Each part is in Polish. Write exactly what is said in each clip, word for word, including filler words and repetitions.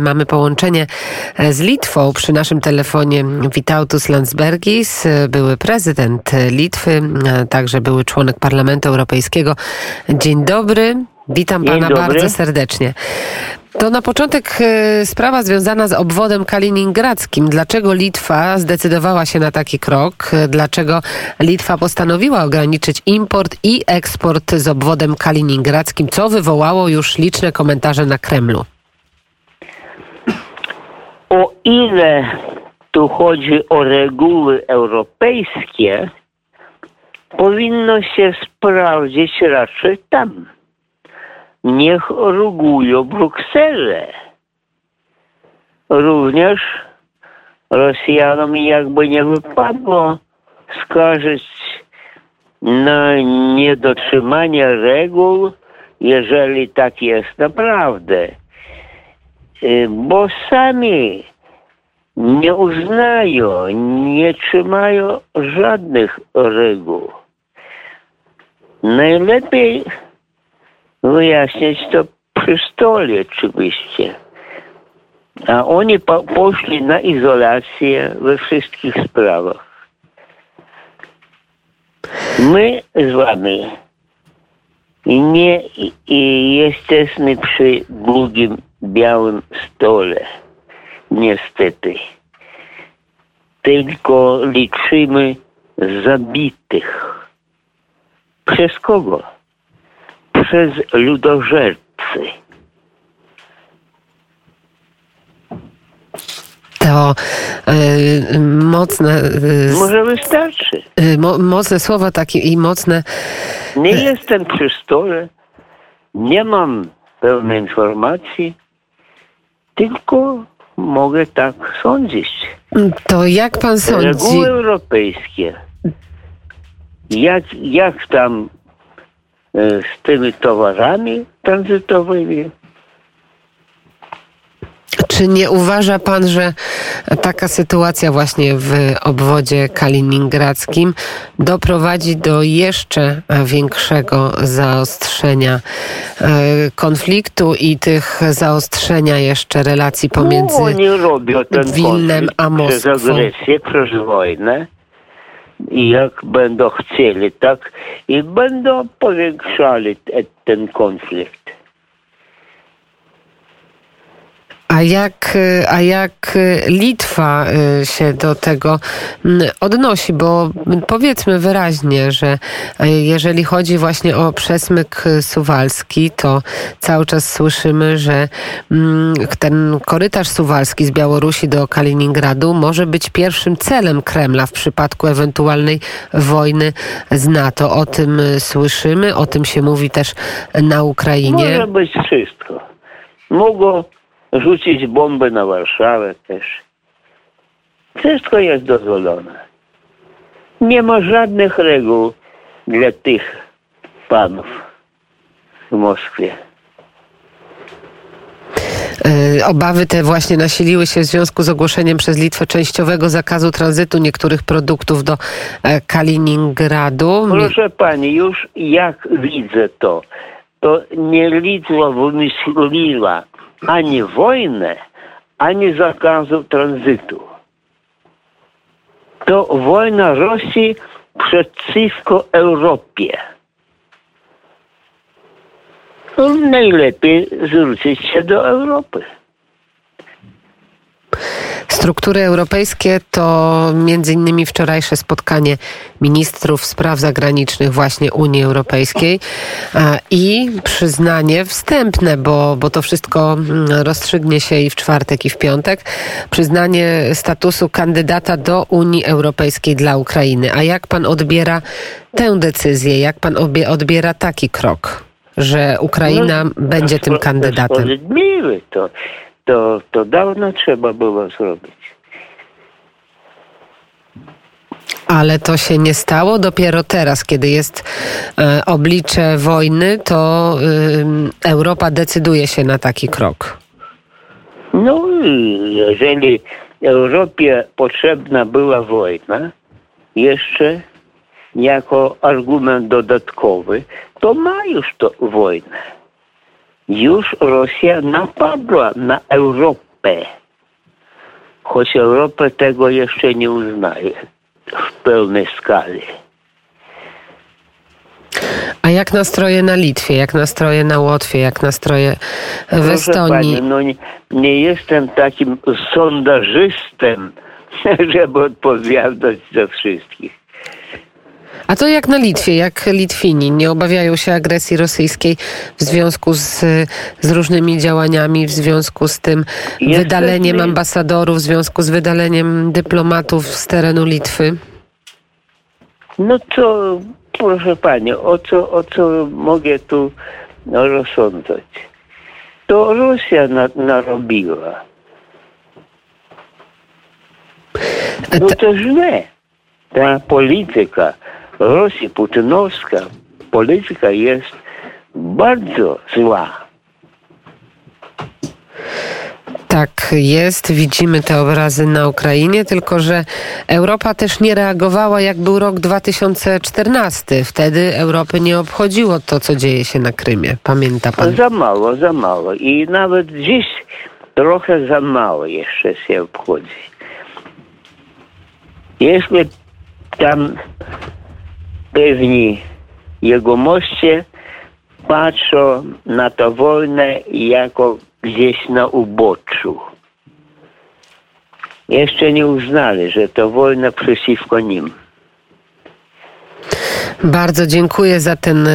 Mamy połączenie z Litwą. Przy naszym telefonie Vytautas Landsbergis, były prezydent Litwy, także były członek Parlamentu Europejskiego. Dzień dobry, witam Dzień pana dobry. Bardzo serdecznie. To na początek sprawa związana z obwodem kaliningradzkim. Dlaczego Litwa zdecydowała się na taki krok? Dlaczego Litwa postanowiła ograniczyć import i eksport z obwodem kaliningradzkim, co wywołało już liczne komentarze na Kremlu? O ile tu chodzi o reguły europejskie, powinno się sprawdzić raczej tam. Niech rugują Brukselę. Również Rosjanom jakby nie wypadło skarżyć na niedotrzymanie reguł, jeżeli tak jest naprawdę. Bo sami nie uznają, nie trzymają żadnych reguł. Najlepiej wyjaśniać to przy stole oczywiście. A oni po- poszli na izolację we wszystkich sprawach. My z wami nie i jesteśmy przy długim białym stole. Niestety. Tylko liczymy zabitych. Przez kogo? Przez ludożercy. To y, mocne... Y, Może wystarczy. Y, mo, mocne słowa takie i mocne... Nie y... jestem przy stole. Nie mam pełnej informacji. Tylko mogę tak sądzić. To jak pan sądzi? Reguły europejskie. Jak, jak tam z tymi towarami tranzytowymi? Czy nie uważa pan, że taka sytuacja właśnie w obwodzie kaliningradzkim doprowadzi do jeszcze większego zaostrzenia konfliktu i tych zaostrzenia jeszcze relacji pomiędzy Wilnem a Moskwą? Przez agresję, przez wojnę. I jak będą chcieli, tak? I będą powiększali ten konflikt. A jak, a jak Litwa się do tego odnosi? Bo powiedzmy wyraźnie, że jeżeli chodzi właśnie o przesmyk suwalski, to cały czas słyszymy, że ten korytarz suwalski z Białorusi do Kaliningradu może być pierwszym celem Kremla w przypadku ewentualnej wojny z NATO. O tym słyszymy, o tym się mówi też na Ukrainie. Może być wszystko. Mogą rzucić bomby na Warszawę też. Wszystko jest dozwolone. Nie ma żadnych reguł dla tych panów w Moskwie. Obawy te właśnie nasiliły się w związku z ogłoszeniem przez Litwę częściowego zakazu tranzytu niektórych produktów do Kaliningradu. Proszę pani, już jak widzę to, to nie Litwa wymyśliła ani wojnę, ani zakazu tranzytu. To wojna Rosji przeciwko Europie. To najlepiej zwrócić się do Europy. Struktury europejskie to między innymi wczorajsze spotkanie ministrów spraw zagranicznych właśnie Unii Europejskiej i przyznanie wstępne, bo, bo to wszystko rozstrzygnie się i w czwartek, i w piątek, przyznanie statusu kandydata do Unii Europejskiej dla Ukrainy. A jak pan odbiera tę decyzję? Jak pan odbiera taki krok, że Ukraina no, będzie to, tym kandydatem? To To, to dawno trzeba było zrobić. Ale to się nie stało dopiero teraz, kiedy jest e, oblicze wojny, to y, Europa decyduje się na taki krok. No, jeżeli Europie potrzebna była wojna, jeszcze jako argument dodatkowy, to ma już to wojnę. już Rosja napadła na Europę, choć Europa tego jeszcze nie uznaje w pełnej skali. A jak nastroje na Litwie, jak nastroje na Łotwie, jak nastroje w Proszę Estonii? Pani, no nie, nie jestem takim sondażystą, żeby odpowiadać za wszystkich. A to jak na Litwie, jak Litwini nie obawiają się agresji rosyjskiej w związku z, z różnymi działaniami, w związku z tym Jesteśmy... wydaleniem ambasadorów, w związku z wydaleniem dyplomatów z terenu Litwy? No to proszę pani, o co, o co mogę tu rozsądzać? To Rosja na, narobiła. No to źle. Ta polityka Rosji, putinowska polityka jest bardzo zła. Tak jest, widzimy te obrazy na Ukrainie, tylko że Europa też nie reagowała, jak był rok dwa tysiące czternasty. Wtedy Europy nie obchodziło to, co dzieje się na Krymie. Pamięta pan? Za mało, za mało. I nawet dziś trochę za mało jeszcze się obchodzi. Jeśli tam pewni jegomoście patrzą na tę wojnę jako gdzieś na uboczu. Jeszcze nie uznali, że to wojna przeciwko nim. Bardzo dziękuję za ten,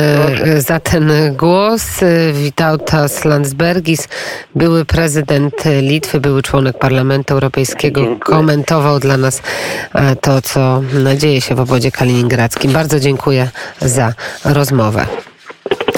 za ten głos. Vytautas Landsbergis, były prezydent Litwy, były członek Parlamentu Europejskiego, dziękuję. Komentował dla nas to, co dzieje się w obwodzie kaliningradzkim. Bardzo dziękuję za rozmowę.